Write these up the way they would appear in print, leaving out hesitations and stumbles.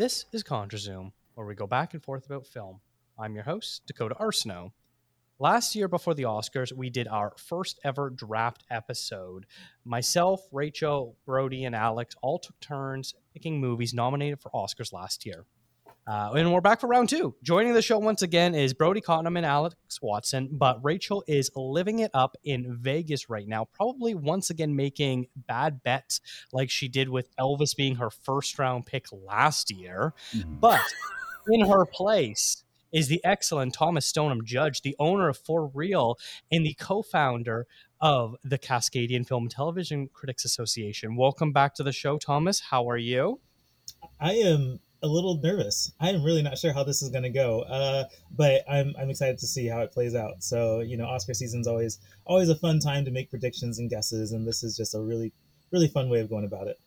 This is ContraZoom, where we go back and forth about film. I'm your host, Dakota Arsenault. Last year, before the Oscars, we did our first ever draft episode. Myself, Rachel, Brodie, and Alex all took turns picking movies nominated for Oscars last year. And we're back for round two. Joining the show once again is Brodie Cotnam and Alex Watson, but Rachel is living it up in Vegas right now, probably once again making bad bets like she did with Elvis being her first round pick last year. But in her place is the excellent Thomas Stoneham-Judge, the owner of For Real and the co-founder of the Cascadian Film and Television Critics Association. Welcome back to the show, Thomas. How are you? I am a little nervous. I am really not sure how this is going to go, but I'm excited to see how it plays out. So, you know, Oscar season's always a fun time to make predictions and guesses, and this is just a really, really fun way of going about it.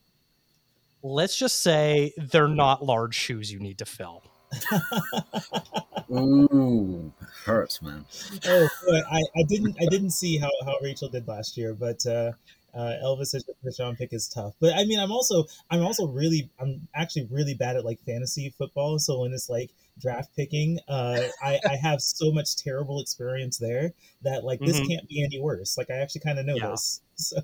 Let's just say they're not large shoes you need to fill. Ooh, hurts, man. Oh boy, I didn't see how Rachel did last year, but Elvis as the Sean pick is tough. But I mean, I'm actually really bad at like fantasy football. So when it's like draft picking, I have so much terrible experience there that like this can't be any worse. Like I actually kind of know this. So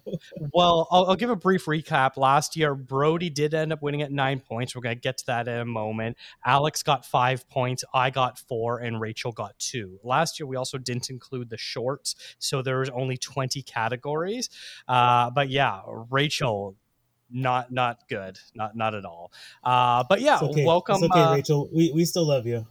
well, I'll give a brief recap. Last year, Brodie did end up winning at 9 points. We're gonna get to that in a moment. Alex got 5 points, I got 4, and Rachel got 2. Last year, we also didn't include the shorts, so there was only 20 categories. But yeah, Rachel, not good, not at all. But yeah, it's okay. Welcome. It's okay, Rachel. We still love you.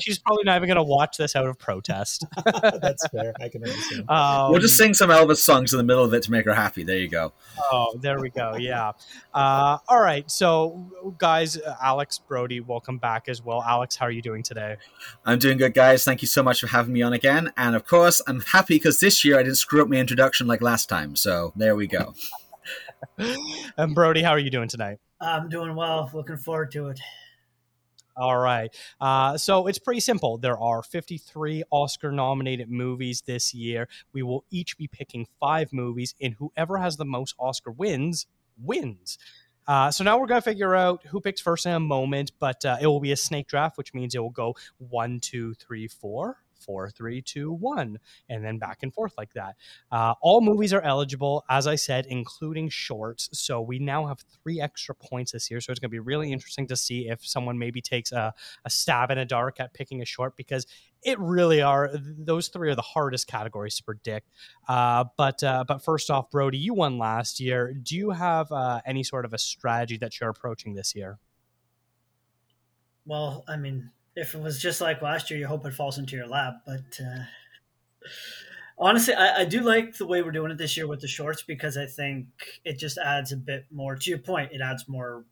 She's probably not even going to watch this out of protest. That's fair. I can understand. We'll just sing some Elvis songs in the middle of it to make her happy. There you go. Oh, there we go. Yeah. All right. So, guys, Alex, Brodie, welcome back as well. Alex, how are you doing today? I'm doing good, guys. Thank you so much for having me on again. And, of course, I'm happy because this year I didn't screw up my introduction like last time. So, there we go. And, Brodie, how are you doing tonight? I'm doing well. Looking forward to it. All right. So it's pretty simple. There are 53 Oscar-nominated movies this year. We will each be picking 5 movies, and whoever has the most Oscar wins. So now we're going to figure out who picks first in a moment, but it will be a snake draft, which means it will go 1, 2, 3, 4. 4, 3, 2, 1, and then back and forth like that. All movies are eligible, as I said, including shorts. So we now have 3 extra points this year. So it's going to be really interesting to see if someone maybe takes a stab in the dark at picking a short, because it really are. Those 3 are the hardest categories to predict. But first off, Brodie, you won last year. Do you have any sort of a strategy that you're approaching this year? Well, I mean, if it was just like last year, you hope it falls into your lap. But honestly, I do like the way we're doing it this year with the shorts, because I think it just adds a bit more. To your point, it adds more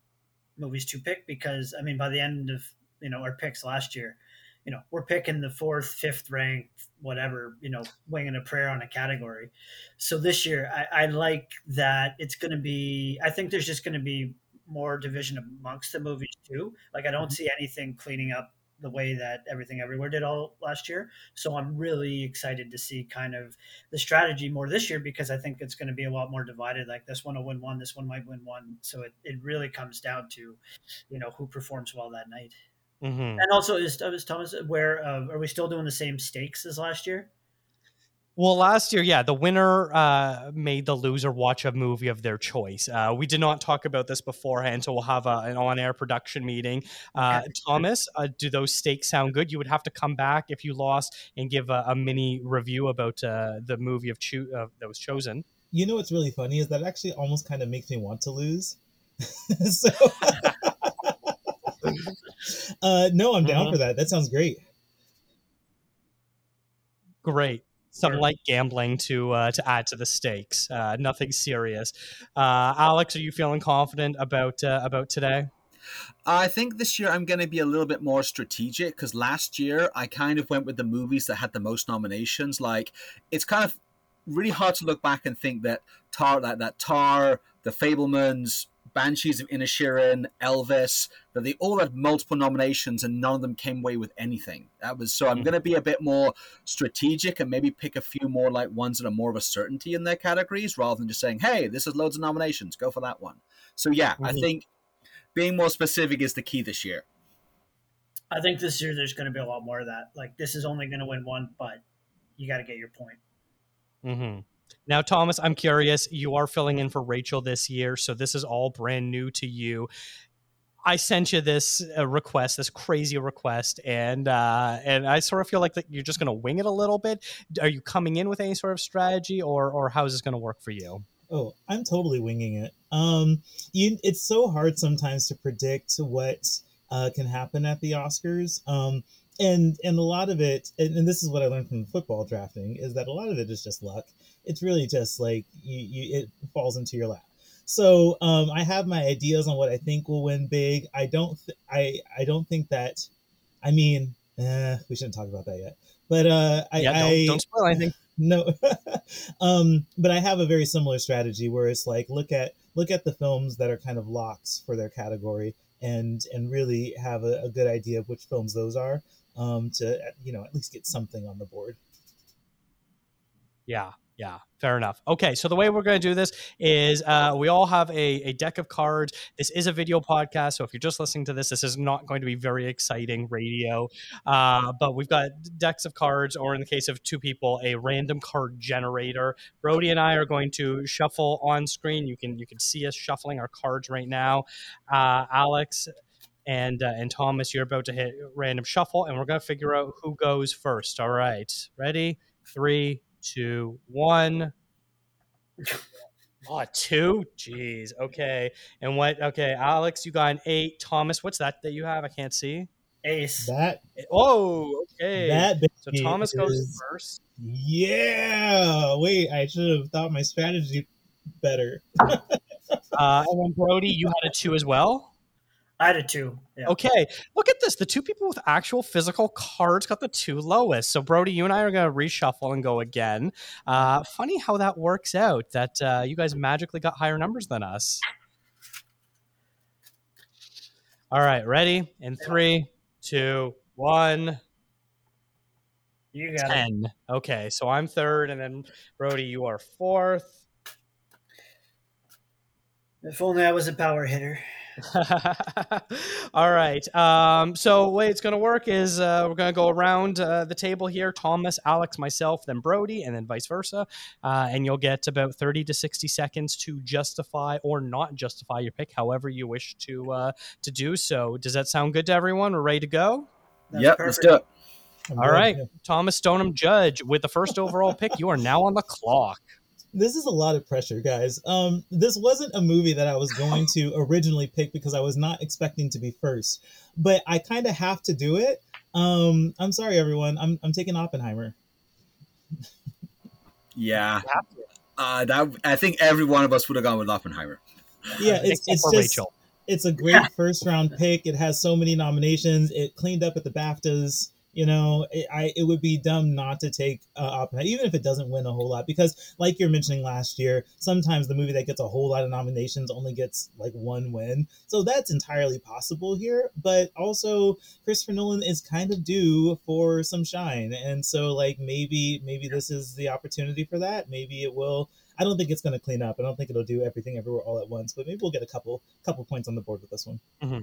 movies to pick, because, I mean, by the end of, you know, our picks last year, you know, we're picking the 4th, 5th ranked, whatever, you know, winging a prayer on a category. So this year, I like that it's going to be – I think there's just going to be more division amongst the movies too. Like I don't see anything cleaning up the way that Everything Everywhere did all last year. So I'm really excited to see kind of the strategy more this year, because I think it's going to be a lot more divided. Like this one will win one, this one might win one. So it really comes down to, you know, who performs well that night. And also is Thomas aware of, are we still doing the same stakes as last year? Well, last year, yeah, the winner made the loser watch a movie of their choice. We did not talk about this beforehand, so we'll have an on-air production meeting. Thomas, do those stakes sound good? You would have to come back if you lost and give a mini review about the movie that was chosen. You know what's really funny is that it actually almost kind of makes me want to lose. So, no, I'm down for that. That sounds great. Great. Some light gambling to add to the stakes. Nothing serious. Alex, are you feeling confident about today? I think this year I'm going to be a little bit more strategic, because last year I kind of went with the movies that had the most nominations. Like it's kind of really hard to look back and think that Tar, The Fabelmans, Banshees of Inisherin, Elvis, that they all had multiple nominations and none of them came away with anything. I'm going to be a bit more strategic and maybe pick a few more like ones that are more of a certainty in their categories, rather than just saying, hey, this is loads of nominations, go for that one. So yeah, I think being more specific is the key this year. I think this year there's going to be a lot more of that. Like, this is only going to win one, but you got to get your point. Mm-hmm. Now, Thomas, I'm curious, you are filling in for Rachel this year, so this is all brand new to you. I sent you this request, this crazy request, and I sort of feel like that you're just going to wing it a little bit. Are you coming in with any sort of strategy, or how is this going to work for you? Oh, I'm totally winging it. It's so hard sometimes to predict what can happen at the Oscars. And a lot of it, and this is what I learned from football drafting, is that a lot of it is just luck. It's really just like it falls into your lap. So I have my ideas on what I think will win big. We shouldn't talk about that yet. But don't spoil anything. No, but I have a very similar strategy where it's like look at the films that are kind of locks for their category and really have a good idea of which films those are to at least get something on the board. Yeah. Yeah, fair enough. Okay, so the way we're going to do this is we all have a deck of cards. This is a video podcast, so if you're just listening to this, this is not going to be very exciting radio. But we've got decks of cards, or in the case of two people, a random card generator. Brodie and I are going to shuffle on screen. You can see us shuffling our cards right now. Alex and Thomas, you're about to hit random shuffle, and we're going to figure out who goes first. All right, ready? 3, 2, 1. Oh, two? Jeez. Okay. And what? Okay, Alex, you got an 8. Thomas, what's that you have? I can't see. Ace. That. Oh, okay. So Thomas goes first. Yeah. Wait, I should have thought my strategy better. And then Brodie, you had a 2 as well? I had a 2. Yeah. Okay. Look at this. The two people with actual physical cards got the 2 lowest. So, Brodie, you and I are going to reshuffle and go again. Funny how that works out, that you guys magically got higher numbers than us. All right. Ready? In 3, 2, 1. You got 10. It. Okay. So, I'm 3rd, and then, Brodie, you are 4th. If only I was a power hitter. All right. So the way it's going to work is we're going to go around the table here. Thomas, Alex, myself, then Brodie, and then vice versa. And you'll get about 30 to 60 seconds to justify or not justify your pick, however you wish to do so. Does that sound good to everyone? We're ready to go? Yep, let's do it. All right. Thomas Stoneham-Judge, with the first overall pick, you are now on the clock. This is a lot of pressure, guys. This wasn't a movie that I was going to originally pick because I was not expecting to be first, but I kind of have to do it. I'm sorry, everyone. I'm taking Oppenheimer. Yeah. That I think every one of us would have gone with Oppenheimer. Yeah, it's just Rachel. It's a great first round pick. It has so many nominations. It cleaned up at the BAFTAs. It would be dumb not to take Oppenheimer, even if it doesn't win a whole lot, because like you're mentioning last year, sometimes the movie that gets a whole lot of nominations only gets like one win. So that's entirely possible here. But also Christopher Nolan is kind of due for some shine. And so like maybe this is the opportunity for that. Maybe it will. I don't think it's going to clean up. I don't think it'll do everything everywhere all at once, but maybe we'll get a couple points on the board with this one. Mm-hmm.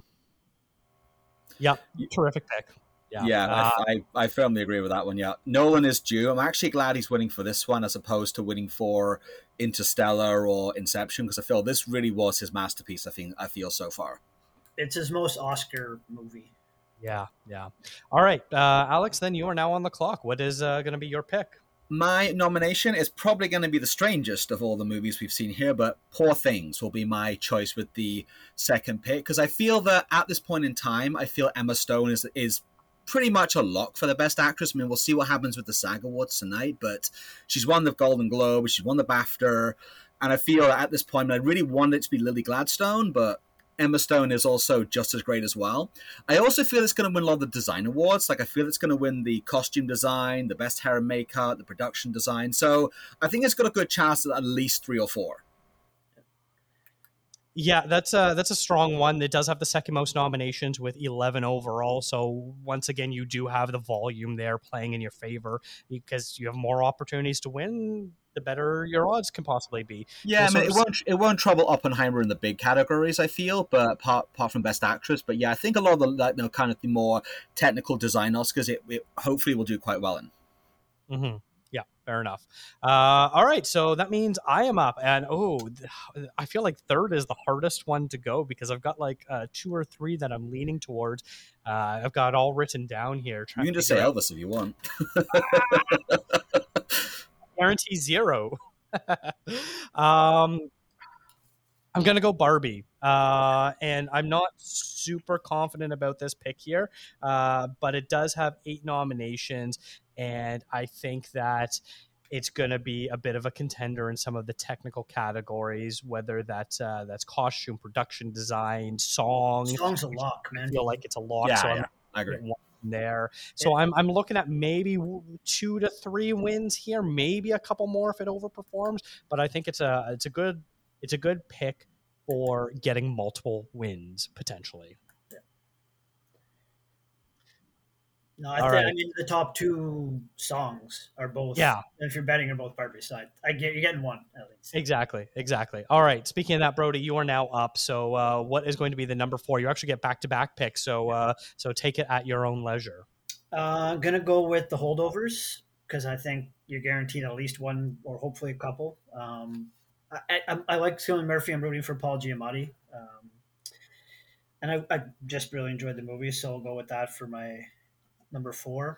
Yeah. Terrific pick. Yeah, I firmly agree with that one. Yeah, Nolan is due. I'm actually glad he's winning for this one as opposed to winning for Interstellar or Inception, because I feel this really was his masterpiece. I feel so far. It's his most Oscar movie. Yeah. All right, Alex. Then you are now on the clock. What is going to be your pick? My nomination is probably going to be the strangest of all the movies we've seen here, but Poor Things will be my choice with the second pick, because I feel that at this point in time, I feel Emma Stone is pretty much a lock for the best actress. I mean, we'll see what happens with the SAG Awards tonight, but she's won the Golden Globe, she's won the BAFTA, and I feel at this point, I really want it to be Lily Gladstone, but Emma Stone is also just as great as well. I also feel it's going to win a lot of the design awards. Like, I feel it's going to win the costume design, the best hair and makeup, the production design. So I think it's got a good chance at least 3 or 4. Yeah, that's a strong one. It does have the second most nominations with 11 overall. So once again, you do have the volume there playing in your favor because you have more opportunities to win. The better your odds can possibly be. Yeah, I mean, it won't trouble Oppenheimer in the big categories, I feel, but apart from Best Actress. But yeah, I think a lot of the kind of the more technical design Oscars, it hopefully will do quite well in. Mm-hmm. Yeah, fair enough. All right, so that means I am up, and I feel like third is the hardest one to go because I've got like two or three that I'm leaning towards. I've got all written down here. You can just say Elvis if you want. Guarantee zero. I'm going to go Barbie. And I'm not super confident about this pick here, but it does have 8 nominations. And I think that it's going to be a bit of a contender in some of the technical categories, whether that's costume, production design, song. Song's a lock, man. I feel like it's a lock. Yeah, so yeah. I agree. There, so I'm looking at maybe 2 to 3 wins here, maybe a couple more if it overperforms. But I think it's a good pick for getting multiple wins potentially. Yeah. No, I mean the top 2 songs are both. Yeah, if you're betting, are both Barbie side. You're getting one at least. Exactly. All right. Speaking of that, Brodie, you are now up. So what is going to be the number 4? You actually get back-to-back picks. So so take it at your own leisure. I'm gonna go with The Holdovers because I think you're guaranteed at least one or hopefully a couple. I like Cillian Murphy. I'm rooting for Paul Giamatti, and I just really enjoyed the movie, so I'll go with that for my number 4.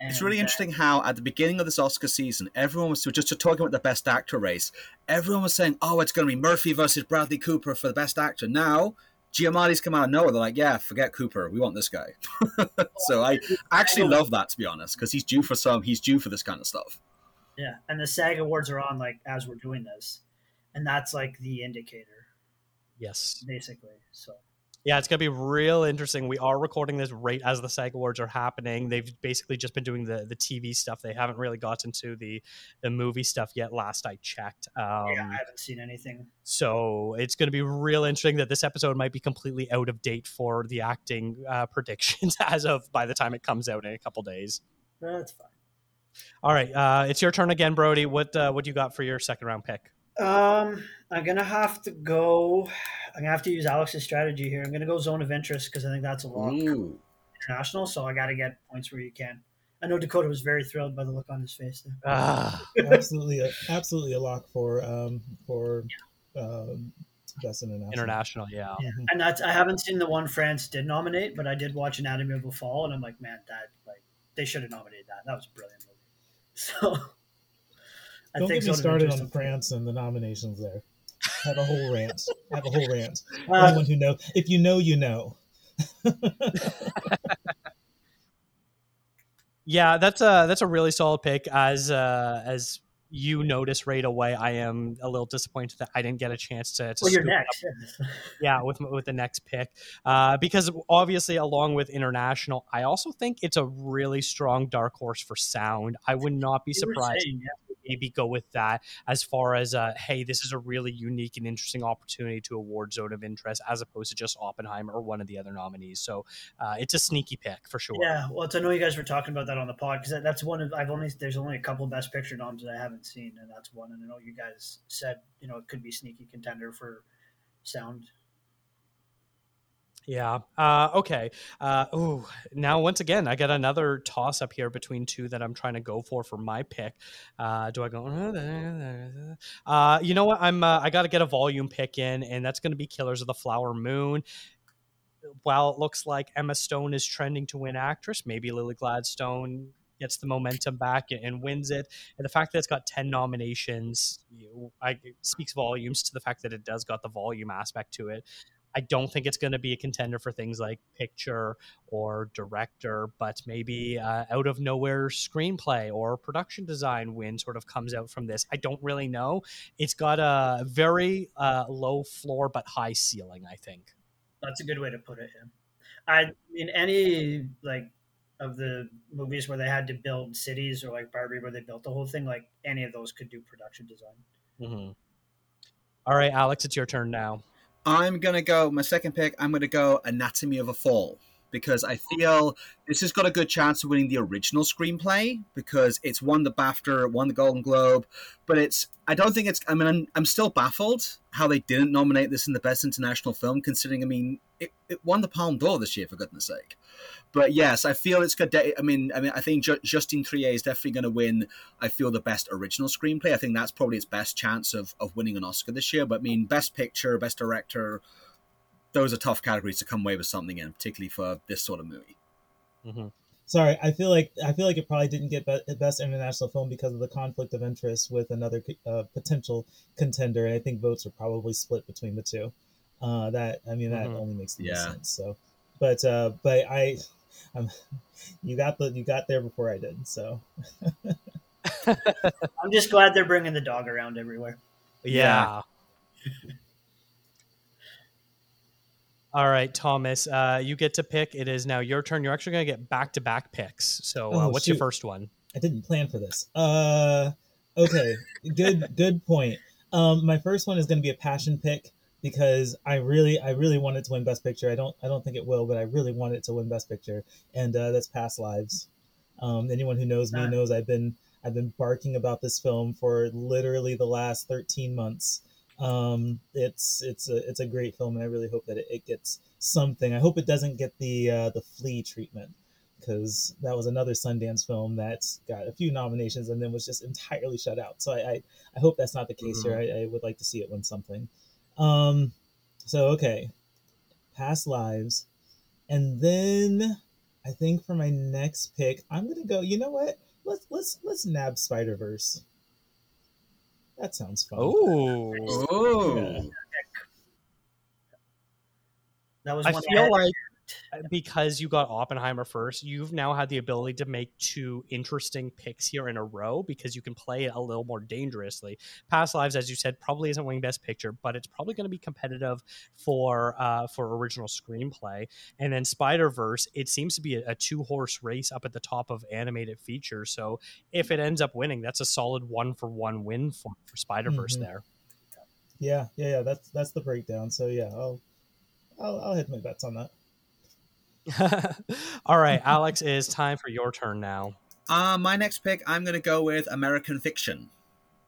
And it's really interesting how at the beginning of this Oscar season, everyone was just talking about the Best Actor race. Everyone was saying, oh, it's going to be Murphy versus Bradley Cooper for the Best Actor. Now, Giamatti's come out of nowhere. They're like, yeah, forget Cooper. We want this guy. So I actually love that, to be honest, because he's due for this kind of stuff. Yeah, and the SAG Awards are on like as we're doing this. And that's like the indicator. Yes. Basically, so. Yeah, it's going to be real interesting. We are recording this right as the SAG Awards are happening. They've basically just been doing the TV stuff. They haven't really gotten to the movie stuff yet, last I checked. Yeah, I haven't seen anything. So it's going to be real interesting that this episode might be completely out of date for the acting predictions as of by the time it comes out in a couple days. That's fine. All right, it's your turn again, Brodie. What do you got for your second round pick? I'm going to have to use Alex's strategy here. I'm going to go Zone of Interest because I think that's a lock. International, so I got to get points where you can. I know Dakota was very thrilled by the look on his face there. Absolutely a lock for Justin International. International, yeah. And I haven't seen the one France did nominate, but I did watch Anatomy of a Fall, and I'm like, man, they should have nominated that. That was a brilliant movie. So... Don't get me started on France and the nominations there. Have a whole rant. Anyone who knows. If you know, you know. Yeah, that's a really solid pick. As you notice right away, I am a little disappointed that I didn't get a chance to you're next. Yeah, with the next pick. Because obviously, along with international, I also think it's a really strong dark horse for sound. I would not be surprised. Maybe go with that as far as, hey, this is a really unique and interesting opportunity to award Zone of Interest as opposed to just Oppenheimer or one of the other nominees. So it's a sneaky pick for sure. Yeah, well, I know you guys were talking about that on the pod because that's one of there's only a couple Best Picture noms that I haven't seen, and that's one. And I know you guys said it could be sneaky contender for sound. Yeah. Okay. Now, once again, I got another toss up here between 2 that I'm trying to go for my pick. Do I go? You know what? I got to get a volume pick in, and that's going to be Killers of the Flower Moon. While it looks like Emma Stone is trending to win actress, maybe Lily Gladstone gets the momentum back and wins it. And the fact that it's got 10 nominations, it speaks volumes to the fact that it does got the volume aspect to it. I don't think it's going to be a contender for things like picture or director, but maybe out of nowhere screenplay or production design win sort of comes out from this. I don't really know. It's got a very low floor but high ceiling, I think. That's a good way to put it. Yeah. I mean, any like of the movies where they had to build cities or like Barbie where they built the whole thing, like any of those could do production design. Mm-hmm. All right, Alex, it's your turn now. I'm going to go, my second pick, I'm going to go Anatomy of a Fall, because I feel this has got a good chance of winning the original screenplay, because it's won the BAFTA, won the Golden Globe, but it's, I don't think it's, I mean, I'm still baffled how they didn't nominate this in the Best International Film, considering, I mean, it won the Palme d'Or this year, for goodness sake. But yes, I feel it's good. I mean, I think Justine Triet is definitely going to win, I feel, the Best Original Screenplay. I think that's probably its best chance of winning an Oscar this year. But I mean, Best Picture, Best Director, those are tough categories to come away with something in, particularly for this sort of movie. Mm-hmm. Sorry, I feel like it probably didn't get Best International Film because of the conflict of interest with another potential contender. And I think votes are probably split between the two. That only makes no sense. So, but you got there before I did. So, I'm just glad they're bringing the dog around everywhere. Yeah. All right, Thomas, you get to pick. It is now your turn. You're actually going to get back-to-back picks. So, what's your first one? I didn't plan for this. Okay, good point. My first one is going to be a passion pick, because I really want it to win Best Picture. I don't think it will, but I really want it to win Best Picture, and that's Past Lives. Anyone who knows me knows I've been barking about this film for literally the last 13 months. It's a great film, and I really hope that it gets something. I hope it doesn't get the Flea treatment, because that was another Sundance film that got a few nominations and then was just entirely shut out. So I hope that's not the case here. I would like to see it win something. Past Lives, and then I think for my next pick I'm gonna go, you know what, let's nab Spider-Verse. That sounds fun. Oh yeah. That was because you got Oppenheimer first, you've now had the ability to make two interesting picks here in a row, because you can play it a little more dangerously. Past Lives, as you said, probably isn't winning Best Picture, but it's probably going to be competitive for original screenplay. And then Spider-Verse, it seems to be a two-horse race up at the top of animated feature. So if it ends up winning, that's a solid one-for-one win for Spider-Verse there. Yeah. That's the breakdown. So yeah, I'll hit my bets on that. All right, Alex, it is time for your turn now. My next pick, I'm going to go with American Fiction,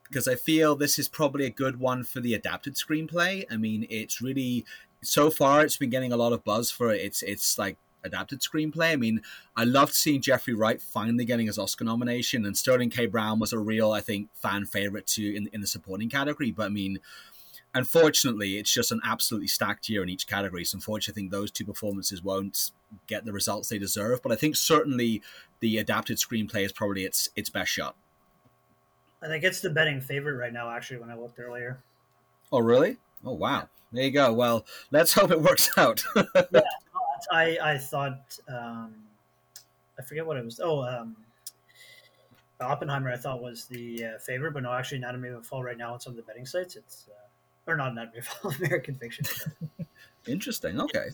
because I feel this is probably a good one for the adapted screenplay. I mean, it's really, so far, it's been getting a lot of buzz for its like adapted screenplay. I mean, I loved seeing Jeffrey Wright finally getting his Oscar nomination, and Sterling K. Brown was a real, I think, fan favorite too in the supporting category. But I mean, unfortunately, it's just an absolutely stacked year in each category. So unfortunately, I think those two performances won't get the results they deserve. But I think certainly the adapted screenplay is probably its best shot. I think it's the betting favorite right now, actually, when I looked earlier. Oh, really? Oh, wow. There you go. Well, let's hope it works out. Yeah, I thought, I forget what it was. Oppenheimer, I thought, was the favorite. But no, actually, Anatomy of a Fall right now on some of the betting sites. It's... Or not Anatomy of a Fall, American Fiction. Interesting. Okay.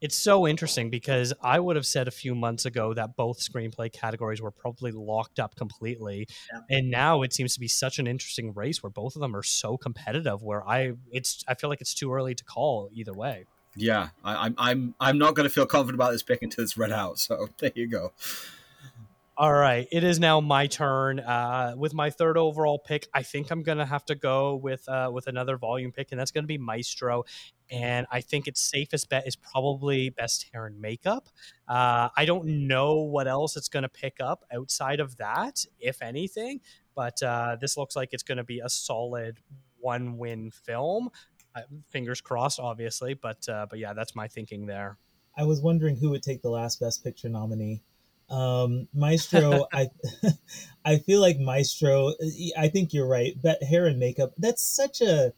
It's so interesting, because I would have said a few months ago that both screenplay categories were probably locked up completely. Yeah. And now it seems to be such an interesting race where both of them are so competitive, where I feel like it's too early to call either way. Yeah. I'm not going to feel confident about this pick until it's read out. So there you go. All right, it is now my turn. With my third overall pick, I think I'm going to have to go with another volume pick, and that's going to be Maestro. And I think its safest bet is probably Best Hair and Makeup. I don't know what else it's going to pick up outside of that, if anything. But this looks like it's going to be a solid one-win film. Fingers crossed, obviously. But yeah, that's my thinking there. I was wondering who would take the last Best Picture nominee. Maestro, I feel like Maestro, I think you're right. But Hair and Makeup, that's such a,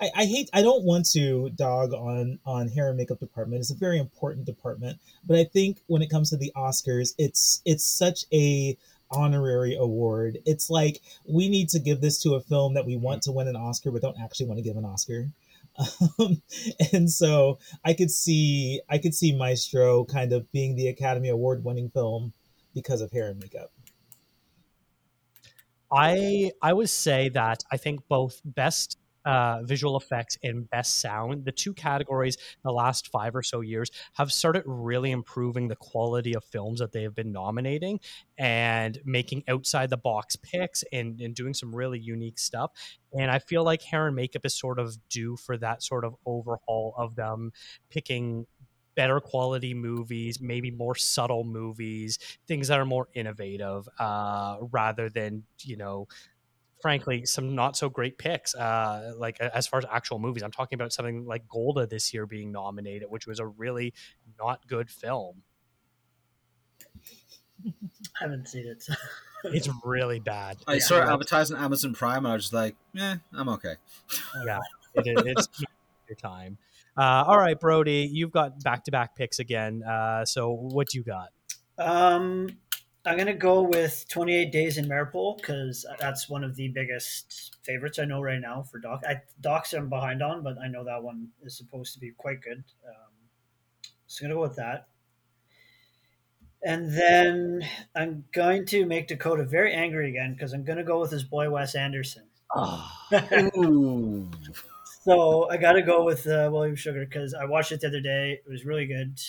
I don't want to dog on hair and makeup department. It's a very important department, but I think when it comes to the Oscars, it's such a honorary award. It's like, we need to give this to a film that we want to win an Oscar, but don't actually want to give an Oscar. And so I could see Maestro kind of being the Academy Award winning film because of hair and makeup. I would say that I think both Best visual effects and best sound, the two categories in the last 5 or so years have started really improving the quality of films that they have been nominating and making outside the box picks and doing some really unique stuff. And I feel like Hair and Makeup is sort of due for that sort of overhaul of them picking better quality movies, maybe more subtle movies, things that are more innovative, rather than, you know, frankly, some not so great picks, like as far as actual movies. I'm talking about something like Golda this year being nominated, which was a really not good film. I haven't seen it. It's really bad. I saw it advertised on Amazon Prime, and I was just like, I'm okay. Yeah, it's your time. All right, Brodie, you've got back-to-back picks again. So what you got? I'm going to go with 28 Days in Mariupol because that's one of the biggest favorites I know right now for Doc. Docs I'm behind on, but I know that one is supposed to be quite good. So I'm going to go with that. And then I'm going to make Dakota very angry again because I'm going to go with his boy, Wes Anderson. Oh. So I got to go with William Sugar because I watched it the other day. It was really good.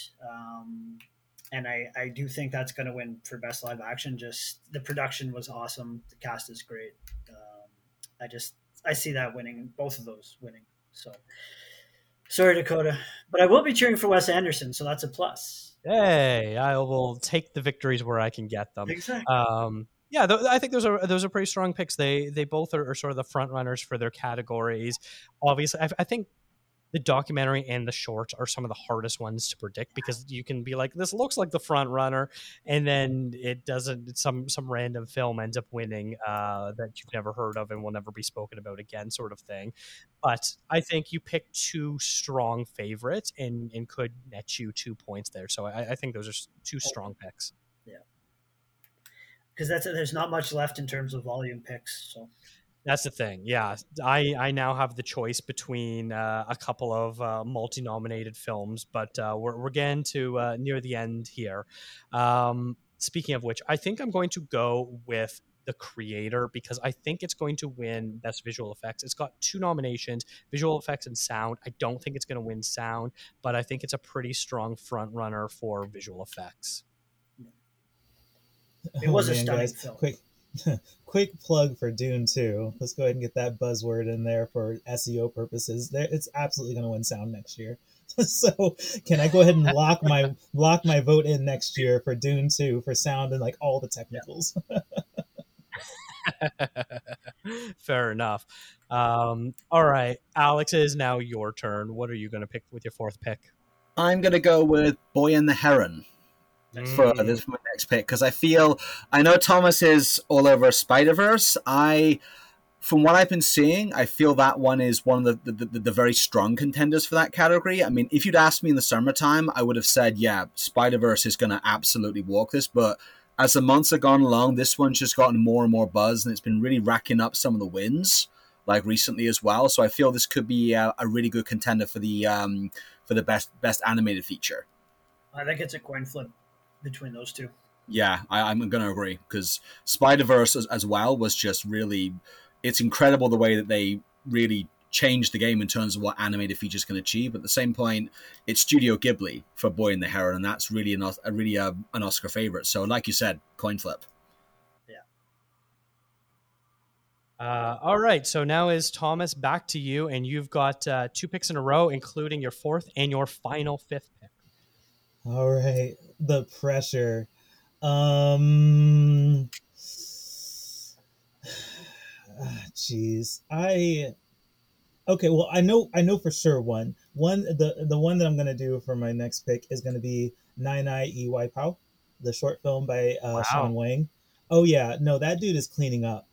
And I do think that's going to win for Best Live Action. Just the production was awesome. The cast is great. I see that winning, both of those winning. So sorry, Dakota. But I will be cheering for Wes Anderson, so that's a plus. Hey, I will take the victories where I can get them. Exactly. Yeah, I think those are pretty strong picks. They both are sort of the front runners for their categories. Obviously, I think the documentary and the shorts are some of the hardest ones to predict because you can be like, this looks like the front runner, and then it doesn't. It's some random film ends up winning that you've never heard of and will never be spoken about again, sort of thing. But I think you picked two strong favorites and could net you 2 points there. So I think those are two strong picks. Yeah. Because there's not much left in terms of volume picks. So that's the thing. Yeah, I now have the choice between a couple of multi-nominated films, but we're getting to near the end here. Speaking of which, I think I'm going to go with The Creator because I think it's going to win Best Visual Effects. It's got two nominations, Visual Effects and Sound. I don't think it's going to win Sound, but I think it's a pretty strong front runner for Visual Effects. It was a stunning film. Quick plug for Dune 2. Let's go ahead and get that buzzword in there for SEO purposes. It's absolutely going to win Sound next year. So can I go ahead and lock my vote in next year for Dune 2 for Sound and like all the technicals? Yeah. Fair enough. All right, Alex, it is now your turn. What are you going to pick with your fourth pick? I'm going to go with Boy and the Heron. For my next pick, because I know Thomas is all over Spider-Verse. From what I've been seeing, I feel that one is one of the very strong contenders for that category. I mean, if you'd asked me in the summertime, I would have said, yeah, Spider-Verse is going to absolutely walk this. But as the months have gone along, this one's just gotten more and more buzz, and it's been really racking up some of the wins, like recently as well. So I feel this could be a really good contender for the best animated feature. I think it's a coin flip between those two. Yeah, I'm gonna agree because Spider-Verse as well was just really, it's incredible the way that they really changed the game in terms of what animated features can achieve. At the same point, it's Studio Ghibli for Boy and the Heron, and that's really an Oscar favorite. So like you said, coin flip. All right, so now is Thomas, back to you, and you've got two picks in a row, including your fourth and your final fifth pick. All right, the pressure. Jeez, okay. Well, I know for sure one. The one that I'm gonna do for my next pick is gonna be Nai Nai E Wai Pao, the short film by Sean Wang. Oh yeah, no, that dude is cleaning up.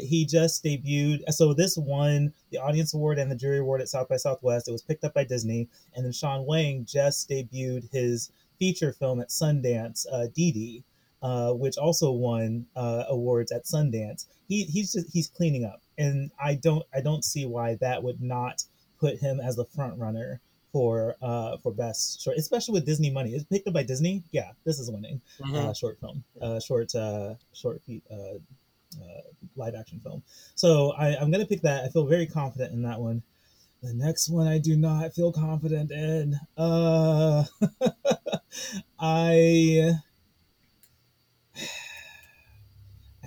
He just debuted. So this won the Audience Award and the Jury Award at South by Southwest. It was picked up by Disney. And then Sean Wang just debuted his feature film at Sundance, Didi, which also won awards at Sundance. He's cleaning up, and I don't see why that would not put him as the front runner for best short, especially with Disney money. It's picked up by Disney. Yeah, this is winning short film, short live action film. So I'm going to pick that. I feel very confident in that one. The next one I do not feel confident in. I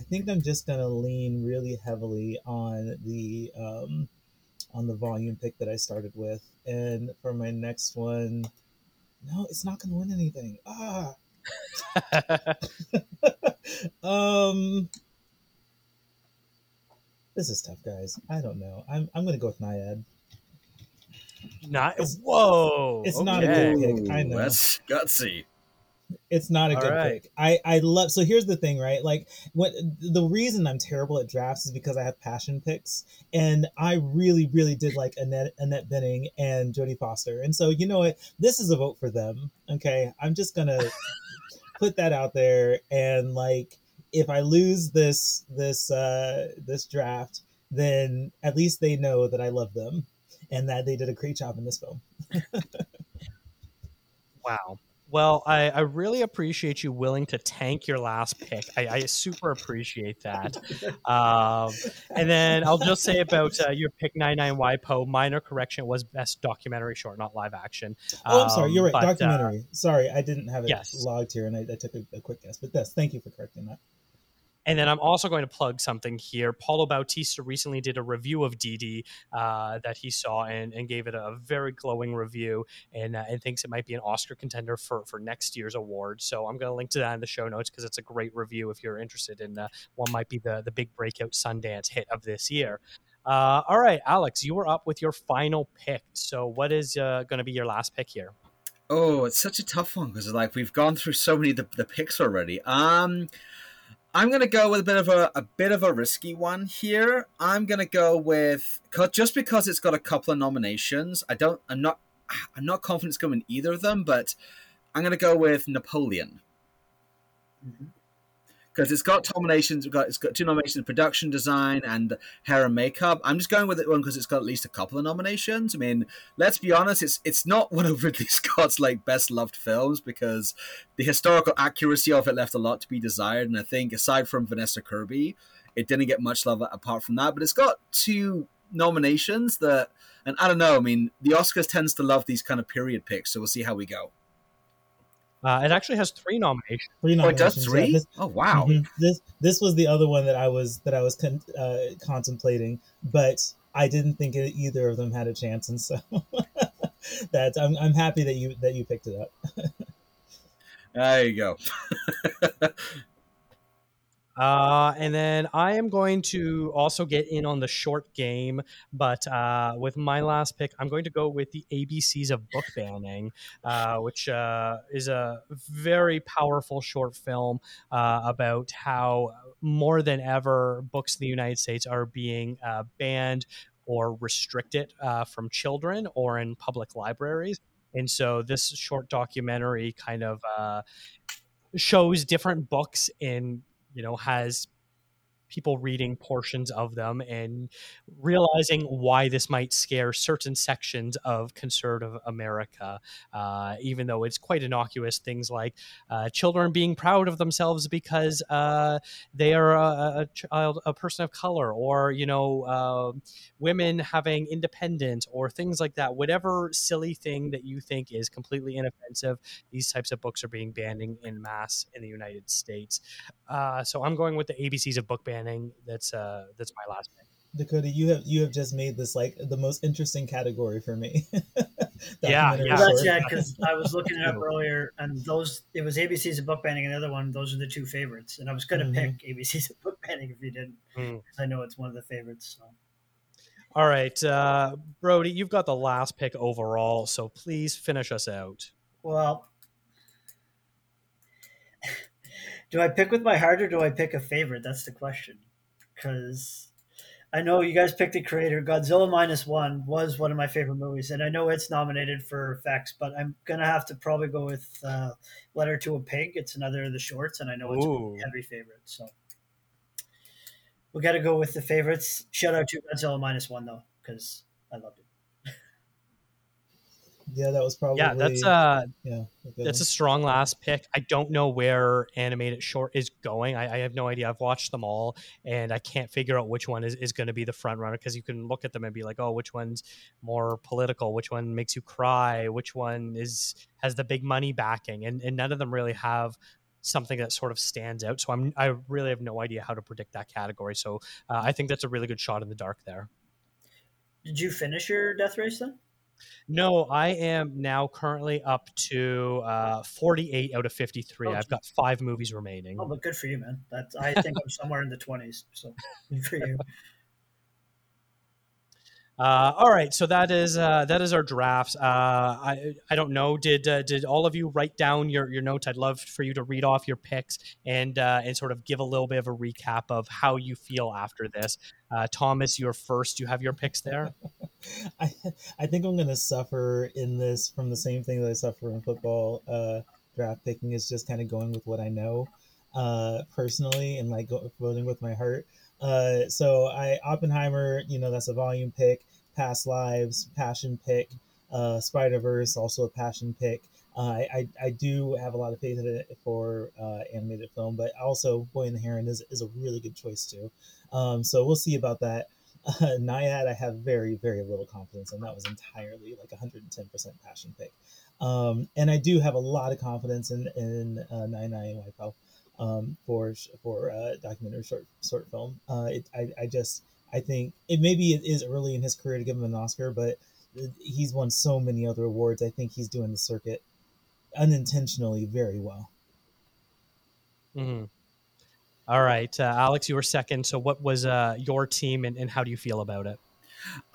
think I'm just going to lean really heavily on the volume pick that I started with. And for my next one, no, it's not going to win anything. This is tough, guys. I don't know. I'm going to go with Naiad. Not a good pick. I know. That's gutsy. It's not a good pick. I love. So here's the thing, right? Like, what the reason I'm terrible at drafts is because I have passion picks, and I really did like Annette Bening and Jodie Foster, and so you know what? This is a vote for them. Okay, I'm just gonna put that out there, and like, if I lose this draft, then at least they know that I love them and that they did a great job in this film. Wow. Well, I really appreciate you willing to tank your last pick. I super appreciate that. And then I'll just say about your pick 99YPO, minor correction, was best documentary short, not live action. I'm sorry. You're right. But, documentary. Sorry, I didn't have it logged here, and I took a quick guess. But yes, thank you for correcting that. And then I'm also going to plug something here. Paulo Bautista recently did a review of Didi that he saw and gave it a very glowing review and thinks it might be an Oscar contender for next year's award. So I'm going to link to that in the show notes because it's a great review if you're interested in what might be the big breakout Sundance hit of this year. All right, Alex, you were up with your final pick. So what is going to be your last pick here? Oh, it's such a tough one because like we've gone through so many of the picks already. I'm gonna go with a bit of a risky one here. I'm gonna go with just because it's got a couple of nominations. I'm not confident it's going to win either of them, but I'm gonna go with Napoleon because it's got nominations. It's got two nominations: production design and hair and makeup. I'm just going with it one because it's got at least a couple of nominations. I mean, let's be honest, it's not one of Ridley Scott's like best loved films because the historical accuracy of it left a lot to be desired, and I think aside from Vanessa Kirby, it didn't get much love apart from that. But it's got two nominations that, and I don't know. I mean, the Oscars tends to love these kind of period picks, so we'll see how we go. It actually has three nominations. Three? Yeah, oh wow! Mm-hmm. This was the other one that I was contemplating, but I didn't think either of them had a chance, and so that's I'm happy that you picked it up. There you go. And then I am going to also get in on the short game, but with my last pick, I'm going to go with the ABCs of Book Banning, which is a very powerful short film about how more than ever books in the United States are being banned or restricted from children or in public libraries. And so this short documentary kind of shows different books in has people reading portions of them and realizing why this might scare certain sections of conservative America, even though it's quite innocuous. Things like children being proud of themselves because they are a person of color, or women having independence, or things like that. Whatever silly thing that you think is completely inoffensive, these types of books are being banned in mass in the United States. So I'm going with the ABCs of Book Banning. That's my last pick. Dakota, you have just made this like the most interesting category for me. Yeah, because I was looking it up earlier, and it was ABCs of Book Banning and the other one. Those are the two favorites, and I was going to pick ABCs of Book Banning if you didn't. I know it's one of the favorites. So. All right, Brodie, you've got the last pick overall, so please finish us out. Well, do I pick with my heart or do I pick a favorite? That's the question. Because I know you guys picked The Creator. Godzilla Minus One was one of my favorite movies, and I know it's nominated for effects, but I'm going to have to probably go with Letter to a Pig. It's another of the shorts, and I know it's one of every favorite. So we got to go with the favorites. Shout out to Godzilla Minus One, though, because I loved it. Yeah, that was probably. Yeah, that's a strong last pick. I don't know where animated short is going. I have no idea. I've watched them all, and I can't figure out which one is going to be the front runner, because you can look at them and be like, oh, which one's more political? Which one makes you cry? Which one has the big money backing? And none of them really have something that sort of stands out. So I really have no idea how to predict that category. So I think that's a really good shot in the dark there. Did you finish your death race then? No, I am now currently up to 48 out of 53. I've got 5 movies remaining. Oh, but good for you, man. That's, I think I'm somewhere in the 20s. So good for you. All right, so that is our drafts. I don't know. Did all of you write down your notes? I'd love for you to read off your picks and sort of give a little bit of a recap of how you feel after this. Thomas, you're first. Do you have your picks there? I think I'm going to suffer in this from the same thing that I suffer in football. Draft picking is just kind of going with what I know personally and like voting with my heart. So Oppenheimer, that's a volume pick. Past Lives, passion pick. Spider-Verse, also a passion pick. I do have a lot of faith in it for animated film, but also Boy and the Heron is a really good choice too. So we'll see about that. Nyad, I have very, very little confidence, and that was entirely like 110% passion pick. And I do have a lot of confidence in Nine Nine YPL. For documentary short film. I think it is early in his career to give him an Oscar, but he's won so many other awards. I think he's doing the circuit unintentionally very well. Mm-hmm. All right, Alex, you were second. So what was your team and how do you feel about it?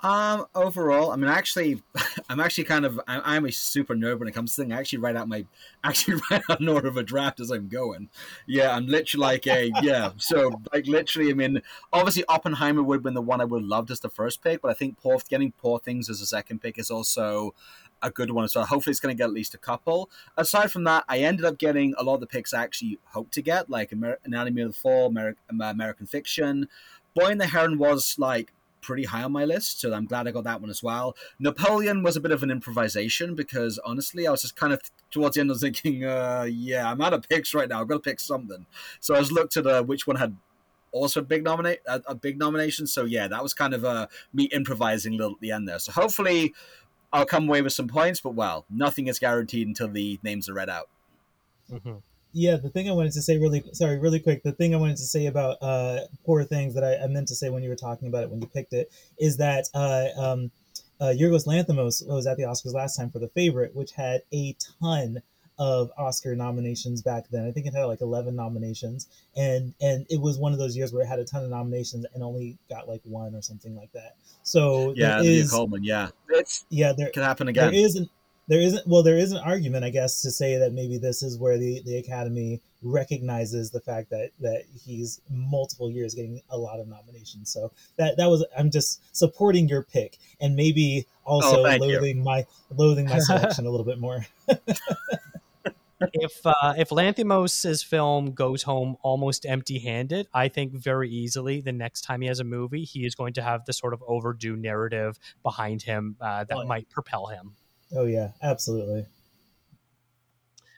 Overall, I mean, I'm a super nerd when it comes to things. I actually write out an order of a draft as I'm going. Yeah, I'm literally like I mean, obviously Oppenheimer would have been the one I would have loved as the first pick, but I think getting Poor Things as a second pick is also a good one. So hopefully it's going to get at least a couple. Aside from that, I ended up getting a lot of the picks I actually hoped to get, like Anatomy of the Fall, American Fiction. Boy and the Heron was like pretty high on my list, so I'm glad I got that one as well. Napoleon was a bit of an improvisation because honestly I was just kind of towards the end I was thinking I'm out of picks right now, I've got to pick something, so I just looked at which one had also a big nomination. So yeah, that was kind of me improvising a little at the end there, so hopefully I'll come away with some points, but well, nothing is guaranteed until the names are read out. Mm-hmm. Yeah, the thing I wanted to say the thing I wanted to say about Poor Things that I meant to say when you were talking about it, when you picked it, is that Yorgos Lanthimos was at the Oscars last time for The Favourite, which had a ton of Oscar nominations back then. I think it had like 11 nominations, and it was one of those years where it had a ton of nominations and only got like one or something like that. So yeah, it could happen again. There is an argument, I guess, to say that maybe this is where the Academy recognizes the fact that he's multiple years getting a lot of nominations. So I'm just supporting your pick and maybe also loathing my selection a little bit more. If Lanthimos' film goes home almost empty-handed, I think very easily the next time he has a movie, he is going to have the sort of overdue narrative behind him that might propel him. Oh, yeah, absolutely.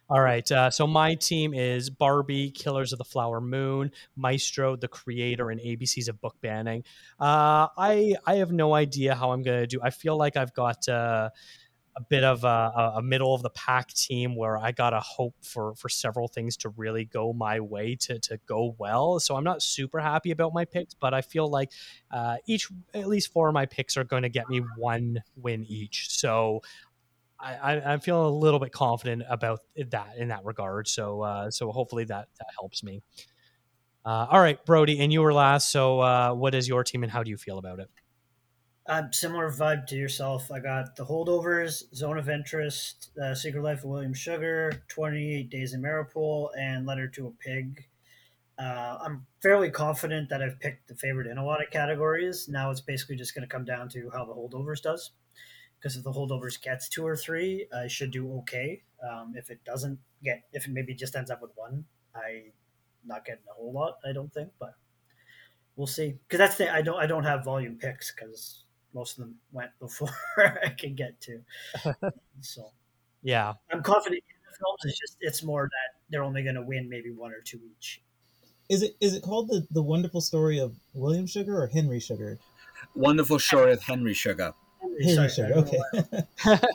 All right. So my team is Barbie, Killers of the Flower Moon, Maestro, The Creator, and ABCs of Book Banning. I have no idea how I'm going to do. I feel like I've got a bit of a middle of the pack team where I got to hope for several things to really go my way to go well. So I'm not super happy about my picks, but I feel like at least 4 of my picks are going to get me one win each. So I'm feeling a little bit confident about that in that regard. So so hopefully that helps me. All right, Brodie, and you were last. So what is your team and how do you feel about it? Similar vibe to yourself. I got The Holdovers, Zone of Interest, Secret Life of William Sugar, 28 Days in Mariupol, and Letter to a Pig. I'm fairly confident that I've picked The Favorite in a lot of categories. Now it's basically just going to come down to how The Holdovers does. Because if The Holdovers gets 2 or 3, I should do okay. If it doesn't get, if it maybe just ends up with 1, I'm not getting a whole lot, I don't think, but we'll see. Because that's the I don't have volume picks because most of them went before I could get to. So yeah, I'm confident in the films. It's just, it's more that they're only going to win maybe one or two each. Is it called the Wonderful Story of William Sugar or Henry Sugar? Wonderful Story of Henry Sugar. Henry Sugar, okay.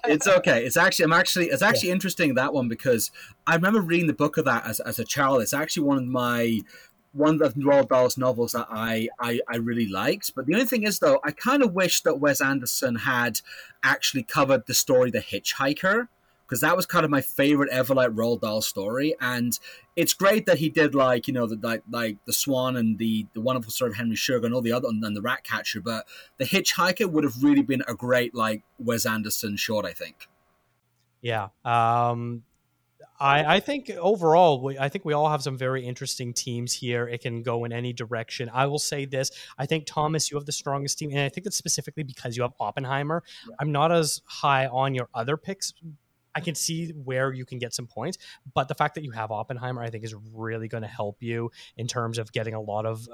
It's okay. It's actually interesting, that one, because I remember reading the book of that as a child. It's actually one of Roald Dahl's novels that I really liked. But the only thing is, though, I kind of wish that Wes Anderson had actually covered the story The Hitchhiker, because that was kind of my favorite ever, like, Roald Dahl story. And it's great that he did, like, you know, the Swan and the Wonderful Story of Henry Sugar and all the other, and the Rat Catcher, but The Hitchhiker would have really been a great, like, Wes Anderson short, I think. Yeah. I think overall, I think we all have some very interesting teams here. It can go in any direction. I will say this. I think, Thomas, you have the strongest team, and I think that's specifically because you have Oppenheimer. Yeah. I'm not as high on your other picks. I can see where you can get some points, but the fact that you have Oppenheimer, I think, is really going to help you in terms of getting a lot of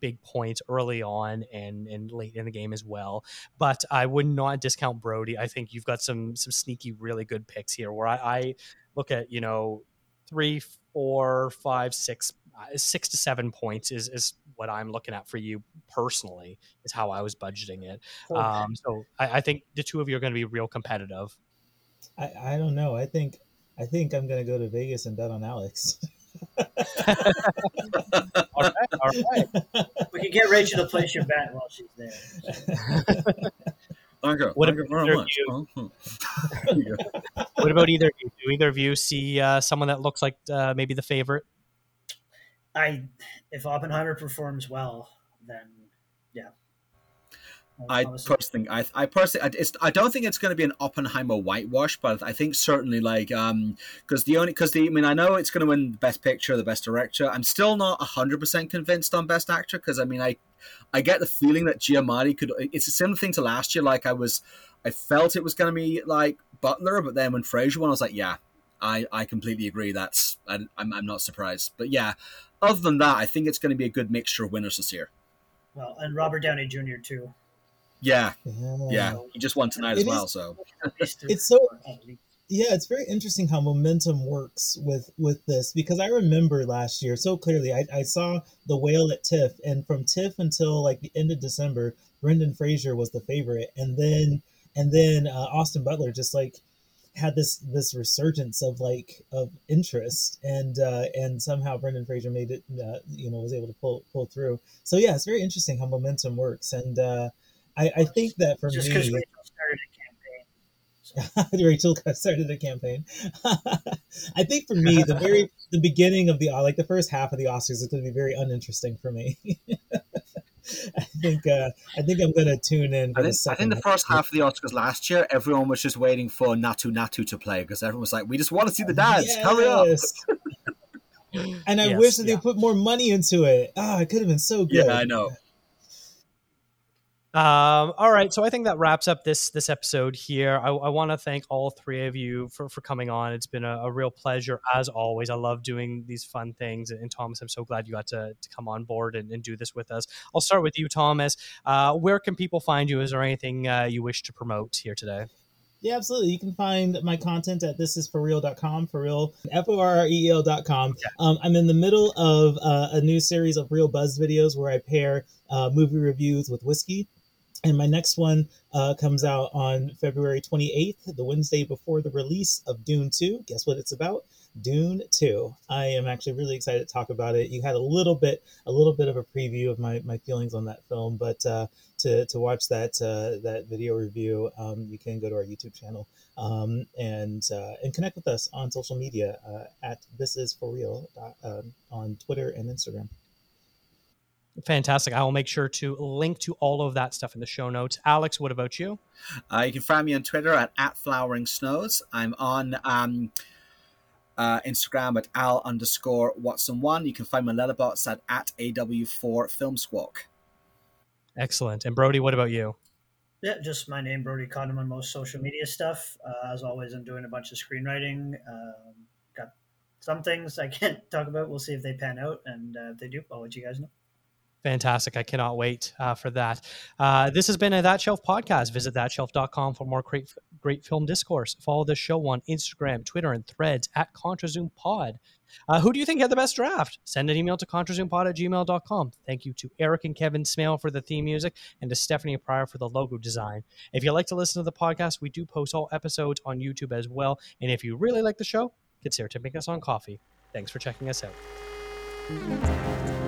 big points early on and late in the game as well. But I would not discount Brodie. I think you've got some sneaky, really good picks here, where I look at, you know, 3, 4, 5, 6 to 7 points is what I'm looking at for you personally, is how I was budgeting it. Okay. So I think the two of you are going to be real competitive. I don't know. I think I'm going to go to Vegas and bet on Alex. All right. We can get Rachel to place your bet while she's there. What about either of you? Do either of you see someone that looks like maybe the favorite? If Oppenheimer performs well, then yeah. I don't think it's going to be an Oppenheimer whitewash, but I think certainly, like, I know it's going to win Best Picture, the Best Director. I'm still not 100% convinced on Best Actor, because I get the feeling that Giamatti could. It's a similar thing to last year. Like, I felt it was going to be like Butler, but then when Fraser won, I was like, yeah, I completely agree. I'm not surprised. But yeah, other than that, I think it's going to be a good mixture of winners this year. Well, and Robert Downey Jr. too. Yeah. He just won tonight as well. So it's so, yeah, it's very interesting how momentum works with this, because I remember last year so clearly. I saw The Whale at TIFF, and from TIFF until like the end of December, Brendan Fraser was the favorite, and then Austin Butler just like had this resurgence of interest, and somehow Brendan Fraser made it, was able to pull through. So yeah, it's very interesting how momentum works, and. I think that for just me... Just because Rachel started a campaign. I think for me, the beginning of the first half of the Oscars is going to be very uninteresting for me. I think I'm going to tune in. I think the first half of the Oscars last year, everyone was just waiting for Natu Natu to play, because everyone was like, we just want to see the dance. Yes. Hurry up. And I wish that they put more money into it. Oh, it could have been so good. Yeah, I know. All right, so I think that wraps up this episode here. I want to thank all three of you for coming on. It's been a real pleasure, as always. I love doing these fun things. And Thomas, I'm so glad you got to come on board and do this with us. I'll start with you, Thomas. Where can people find you? Is there anything you wish to promote here today? Yeah, absolutely. You can find my content at thisisforreal.com, for real, forreel.com. Yeah. I'm in the middle of a new series of Real Buzz videos where I pair movie reviews with whiskey. And my next one comes out on February 28th, the Wednesday before the release of Dune 2. Guess what it's about? Dune 2. I am actually really excited to talk about it. You had a little bit of a preview of my feelings on that film, but to watch that video review, you can go to our YouTube channel and connect with us on social media at thisisforreal on Twitter and Instagram. Fantastic. I will make sure to link to all of that stuff in the show notes. Alex, what about you? You can find me on Twitter at @FloweringSnows. I'm on Instagram at al_Watson1. You can find my letterbox at AW4FilmSquawk. Excellent. And Brodie, what about you? Yeah, just my name, Brodie Cotnam, on most social media stuff. As always, I'm doing a bunch of screenwriting. Got some things I can't talk about. We'll see if they pan out. And if they do, I'll let you guys know. Fantastic. I cannot wait for that. This has been a That Shelf podcast. Visit thatshelf.com for more great film discourse. Follow the show on Instagram, Twitter, and Threads at ContraZoomPod. Who do you think had the best draft? Send an email to ContraZoomPod@gmail.com. Thank you to Eric and Kevin Smale for the theme music and to Stephanie Pryor for the logo design. If you like to listen to the podcast, we do post all episodes on YouTube as well. And if you really like the show, consider tipping us on coffee. Thanks for checking us out.